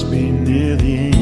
must be near the end.